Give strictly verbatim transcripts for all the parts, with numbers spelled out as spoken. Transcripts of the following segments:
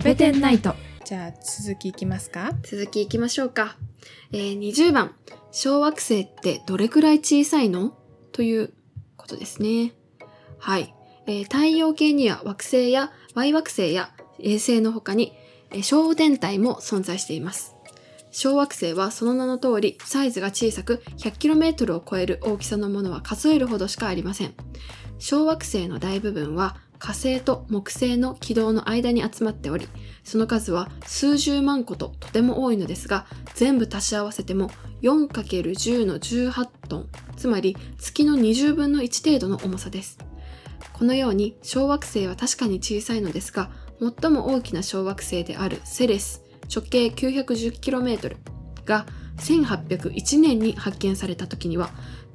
コペテンナイト。じゃあ続きいきますか。続きいきましょうか、えー、にじゅうばん、小惑星ってどれくらい小さいの？ということですね。はい、えー、太陽系には惑星や Y 惑星や衛星の他に、えー、小天体も存在しています。小惑星はその名の通りサイズが小さく ひゃくキロメートル を超える大きさのものは数えるほどしかありません。小惑星の大部分は火星と木星の軌道の間に集まっており、その数は数十万個ととても多いのですが、全部足し合わせても よんかけるじゅう のじゅうはちトン、つまり月のにじゅうぶんのいち程度の重さです。このように小惑星は確かに小さいのですが、最も大きな小惑星であるセレス、直径 きゅうひゃくじゅっキロメートル がせんはっぴゃくいちねんに発見された時には、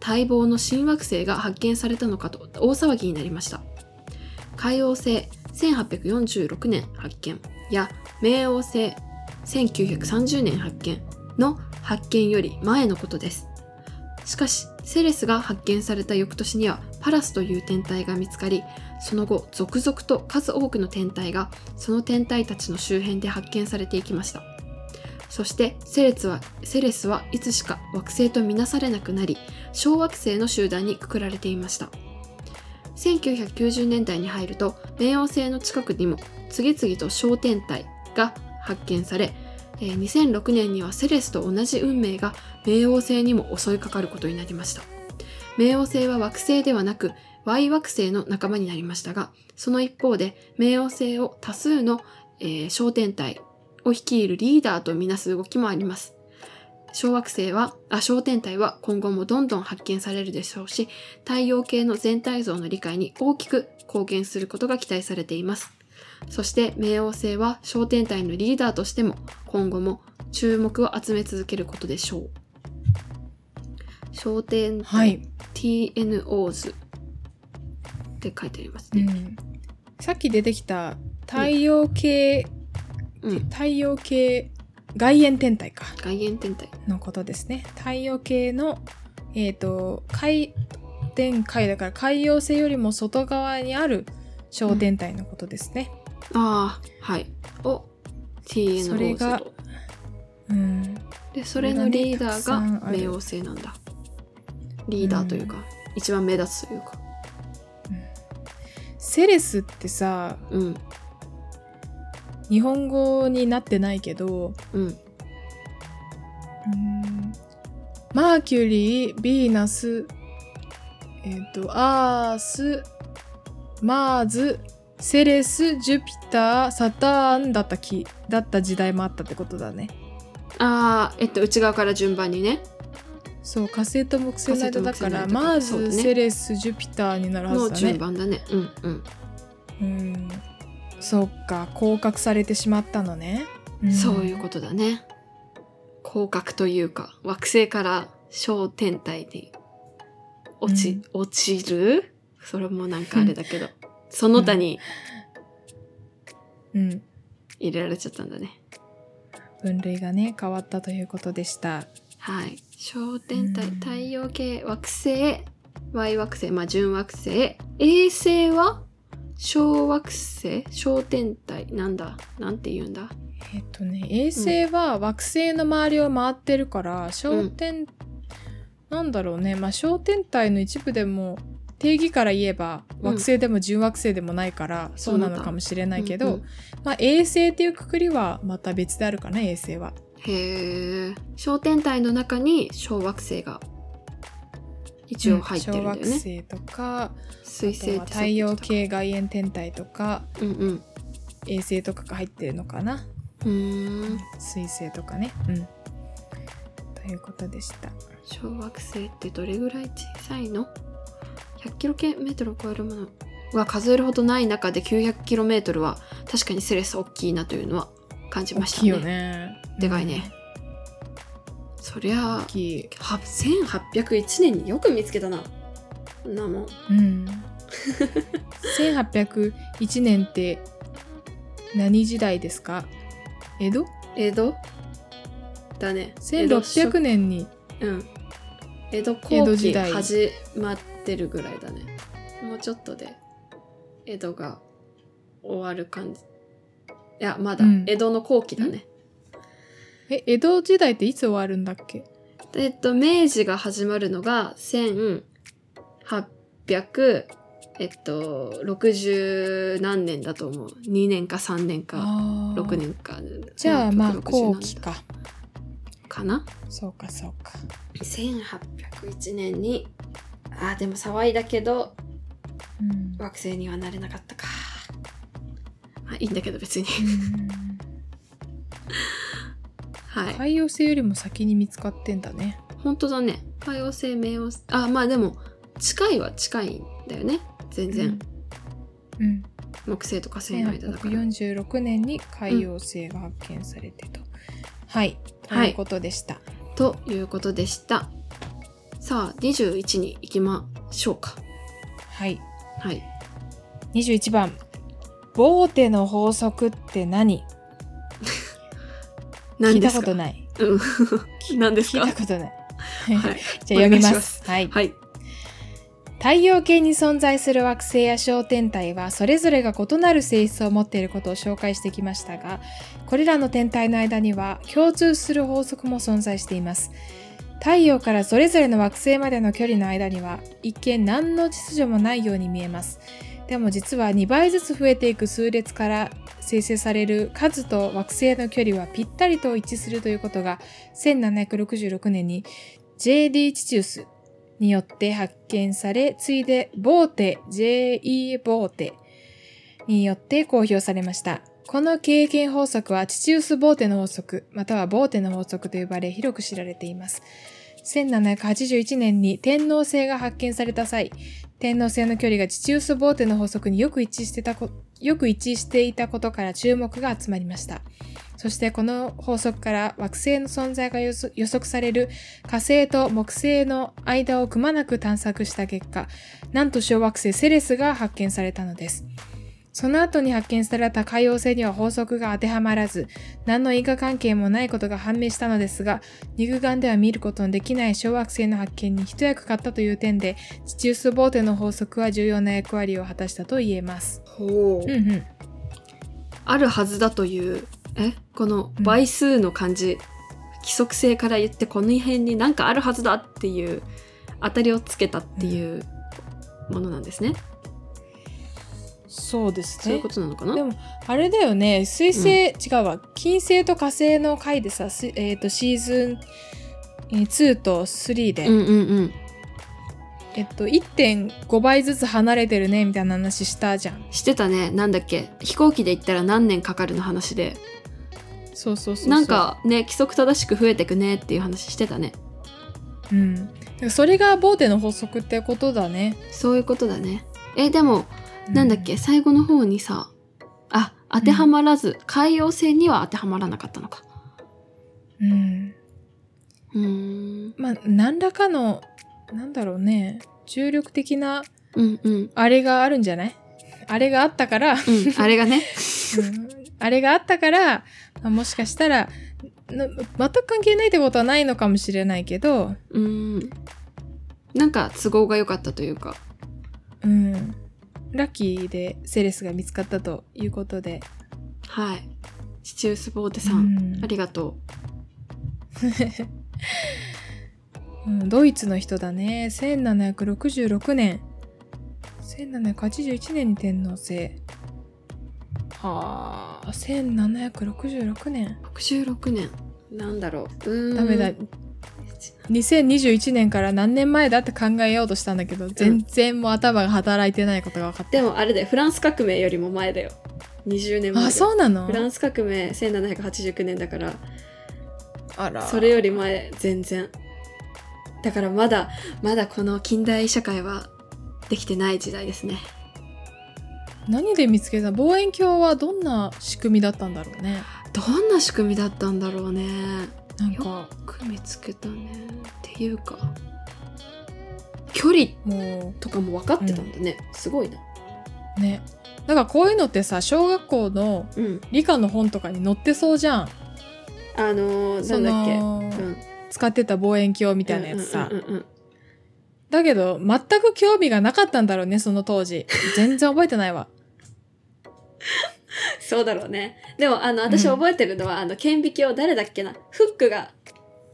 待望の新惑星が発見されたのかと大騒ぎになりました。海王星せんはっぴゃくよんじゅうろくねん発見や冥王星せんきゅうひゃくさんじゅうねん発見の発見より前のことです。しかしセレスが発見された翌年にはパラスという天体が見つかり、その後続々と数多くの天体がその天体たちの周辺で発見されていきました。そしてセレスは、セレスはいつしか惑星とみなされなくなり、小惑星の集団にくくられていました。せんきゅうひゃくきゅうじゅうねんだいに入ると、冥王星の近くにも次々と小天体が発見され、にせんろくねんにはセレスと同じ運命が冥王星にも襲いかかることになりました。冥王星は惑星ではなく Y 惑星の仲間になりましたが、その一方で冥王星を多数の、えー、小天体を率いるリーダーとみなす動きもあります。小惑星は、あ、小天体は今後もどんどん発見されるでしょうし、太陽系の全体像の理解に大きく貢献することが期待されています。そして冥王星は小天体のリーダーとしても今後も注目を集め続けることでしょう。小天体、はい、ティーエヌオーズ って書いてありますね、うん、さっき出てきた太陽系、うん、太陽系外縁天体か。外縁天体のことですね。太陽系の、えーと、回転界だから海洋星よりも外側にある小天体のことですね。うん、ああ、はい。を ティーエヌオー それが、うん、でそれのリーダーが冥王星なんだ。リーダーというか、うん、一番目立つというか、うん。セレスってさ、うん。日本語になってないけど、うん、うーんマーキュリー、ビーナス、えーと、アース、マーズ、セレス、ジュピター、サターンだったき、だった時代もあったってことだね。あー、えっと、内側から順番にね。そう、火星と木星の間だから、マーズ、ね、セレス、ジュピターになるはずだね。の順番だね。うんうん。うーんそっか、降格されてしまったのね、うん、そういうことだね。降格というか惑星から小天体に落ち、うん、落ちる、それもなんかあれだけどその他に入れられちゃったんだね、うんうん、分類がね変わったということでした。はい、小天体、うん、太陽系、惑星、 Y 惑星、まあ準惑星、衛星は小惑星、小天体、なんだ、なんて言うんだ。えっとね、衛星は惑星の周りを回ってるから、うん、小天、なんだろうね、まあ小天体の一部でも定義から言えば惑星でも準惑星でもないから、うん、そうなのかもしれないけど、うんうん、まあ衛星っていうくくりはまた別であるかな、衛星は。へえ。小天体の中に小惑星が一応入ってるんだよね。小惑星とか水星とか太陽系外縁天体とか、うんうん、衛星とかが入ってるのかな。うーん水星とかね、うん、ということでした。小惑星ってどれぐらい小さいの？ ひゃくキロメートル を超えるものは数えるほどない中で きゅうひゃくキロメートル は確かにセレス大きいなというのは感じましたね。大きいよね、でかいね、うん、そりゃあせんはっぴゃくいちねんによく見つけたな。なもん、うん、せんはっぴゃくいちねんって何時代ですか？江戸？江戸だね。せんろっぴゃくねんに、うん、江戸後期始まってるぐらいだね。もうちょっとで江戸が終わる感じいやまだ、うん、江戸の後期だね。え、江戸時代っていつ終わるんだっけ？えっと明治が始まるのがせんはっぴゃくえっとろくじゅう何年だと思う。にねんかさんねんかろくねんか。じゃあまあ後期かかな。そうかそうか。せんはっぴゃくいちねんにあでも騒いだけど、うん、惑星にはなれなかったか。まあいいんだけど別にはい、海王星よりも先に見つかってんだね。本当だね。海王星、冥王星、あまあでも近いは近いんだよね全然、うんうん、木星と火星の間だから。せんはっぴゃくよんじゅうろくねんに海王星が発見されてと、うん、はいということでした、はい、ということでした。さあにじゅういちに行きましょうか。はい、はい、にじゅういちばんボーテの法則って何？聞いたことない。うん。何ですか？聞いたことない。はい、じゃあ読みます。はい。はい。太陽系に存在する惑星や小天体はそれぞれが異なる性質を持っていることを紹介してきましたが、これらの天体の間には共通する法則も存在しています。太陽からそれぞれの惑星までの距離の間には一見何の秩序もないように見えます。でも実はにばいずつ増えていく数列から生成される数と惑星の距離はぴったりと一致するということがせんななひゃくろくじゅうろくねんに ジェーディー チチウスによって発見され、次いでボーテ ジェーイー ボーテによって公表されました。この経験法則はチチウスボーテの法則またはボーテの法則と呼ばれ広く知られています。せんななひゃくはちじゅういちねんに天王星が発見された際、天王星の距離がチチウスボーテの法則によく一致してたこ、よく一致していたことから注目が集まりました。そしてこの法則から惑星の存在が予測される火星と木星の間をくまなく探索した結果、なんと小惑星セレスが発見されたのです。その後に発見された海王星には法則が当てはまらず、何の因果関係もないことが判明したのですが、肉眼では見ることのできない小惑星の発見に一役買ったという点で、チチウスボーテの法則は重要な役割を果たしたと言えます。ほう。うんうん。あるはずだという、え、この倍数の漢字、うん、規則性から言ってこの辺になんかあるはずだっていう、当たりをつけたっていうものなんですね。うんそうですね。そういうことなのかな。でもあれだよね、水星、うん、違うわ、金星と火星の回でさ、えー、とシーズンにとさんで、うんうんうん、えっと いってんごばいずつ離れてるねみたいな話したじゃん。してたね。なんだっけ、飛行機で行ったら何年かかるの話で、そうそうそうそう、なんかね規則正しく増えてくねっていう話してたね。うん。だからそれがボーテの法則ってことだね。そういうことだね。えでもなんだっけ、うん、最後の方にさあ当てはまらず、うん、海王星には当てはまらなかったのか。うんうーんまあ何らかのなんだろうね重力的な、うんうん、あれがあるんじゃない？あれがあったから、うん、あれがね、うん、あれがあったからもしかしたら全く関係ないってことはないのかもしれないけど、うーんなんか都合が良かったというか、うんラッキーでセレスが見つかったということで、はい、チチウスボーテさん、うん、ありがとう、うん、ドイツの人だね。せんななひゃくろくじゅうろくねんせんななひゃくはちじゅういちねんに天王星はあせんななひゃくろくじゅうろくねんろくじゅうろくねんなんだろう、うーんダメだ、にせんにじゅういちねんから何年前だって考えようとしたんだけど、うん、全然もう頭が働いてないことが分かった。でもあれだよ、フランス革命よりも前だよ、にじゅうねんまえだよ。あ、そうなの？フランス革命せんななひゃくはちじゅうきゅうねんだから、あらそれより前全然だから、まだまだこの近代社会はできてない時代ですね。何で見つけた？望遠鏡はどんな仕組みだったんだろうね。どんな仕組みだったんだろうね。なんかよく見つけたね。っていうか距離とかも分かってたんだね、うん、すごいな。ね、なんかこういうのってさ小学校の理科の本とかに載ってそうじゃん、うん、あのー、なんだっけ、うん、使ってた望遠鏡みたいなやつさ、うんうんうんうん、だけど全く興味がなかったんだろうねその当時。全然覚えてないわそうだろうね。でもあの私覚えてるのは、うん、あの顕微鏡誰だっけな、フックが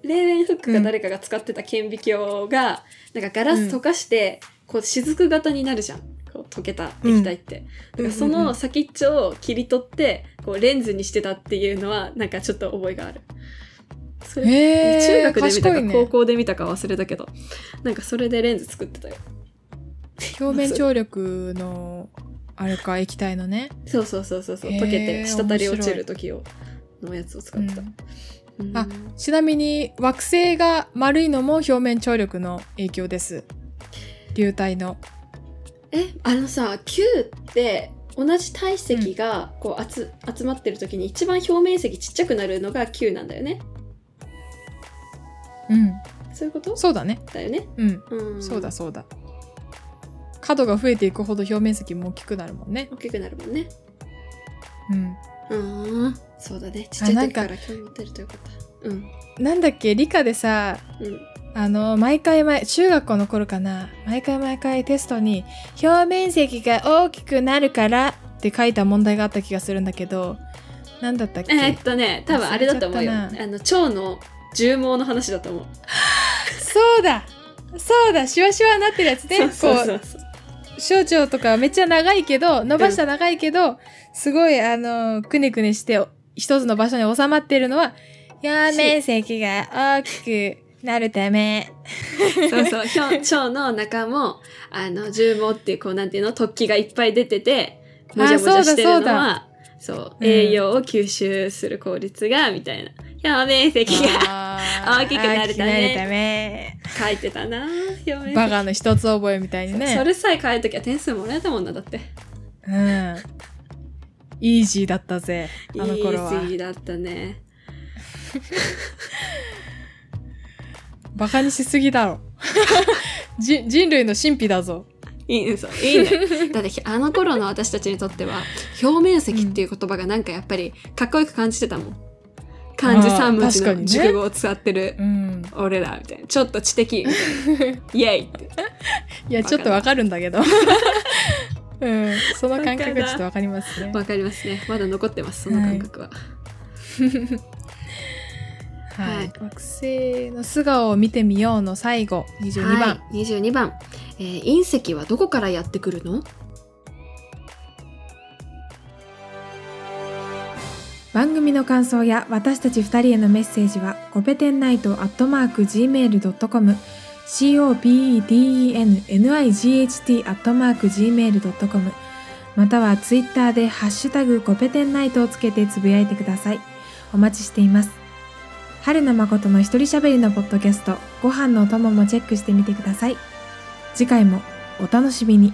レーウェンフックか誰かが使ってた顕微鏡が、うん、なんかガラス溶かして、うん、こう雫型になるじゃん、こう溶けた液体って、うん、だからその先っちょを切り取ってこうレンズにしてたっていうのはなんかちょっと覚えがある。それ中学で見たか、ね、高校で見たか忘れたけど、なんかそれでレンズ作ってたよ。表面張力のあれか、液体のね。そうそうそうそう、溶けて滴り落ちる時をのやつを使ってた、うんうん、あ、ちなみに惑星が丸いのも表面張力の影響です。流体のえあのさ Q って同じ体積がこう 集,、うん、集まってる時に一番表面積ちっちゃくなるのが Q なんだよね。うん、そういうこと？そうだね。だよね。うん。うん、そうだそうだ。角が増えていくほど表面積も大きくなるもんね。大きくなるもんね。うん。うん。そうだね。ちっちゃい時から興味持ってるということ。うん。なんだっけ理科でさ、うん、あの毎回毎中学校の頃かな、毎回毎回テストに表面積が大きくなるからって書いた問題があった気がするんだけど、なんだったっけ？えー、っとね、多分あれだと思うよ。あの腸の重毛の話だと思う。そうだそうだ、シワシワになってるやつね。そうそうそうそう、こう小腸とかめっちゃ長いけど、伸ばした長いけど、うん、すごいあのくねくねして一つの場所に収まっているのは表面積が大きくなるため。そうそう、腸の中もあの重毛っていうこうなんていうの、突起がいっぱい出ててもじゃもじゃしてるのは、そうそう、うん、栄養を吸収する効率がみたいな。表面積が大きくなるため書いてたな。表面積バカの一つ覚えみたいにね。 そ, それさえ変えるときは点数もらえたもんな。だってうん、イージーだったぜあの頃は。イージーだったね。バカにしすぎだろ。人類の神秘だぞ。いいね、そういいね。だってあの頃の私たちにとっては表面積っていう言葉がなんかやっぱりかっこよく感じてたもん。漢字さん文字の熟語を使ってる、ね、俺らみたいな、ちょっと知的みたいな、イエイって。いやちょっとわかるんだけど。うん、その感覚ちょっとわかりますね。わかりますね。まだ残ってます、その感覚は。はい、はい、惑星の素顔を見てみようの最後にじゅうにばん、はい、にじゅうにばん、えー、隕石はどこからやってくるの？番組の感想や私たちふたりへのメッセージはコペテンナイトアットマークジーメールドットコム コペテンナイトアットマークジーメールドットコム またはツイッターでハッシュタグコペテンナイトをつけてつぶやいてください。お待ちしています。春名誠の一人しゃべりのポッドキャスト、ご飯のお供もチェックしてみてください。次回もお楽しみに。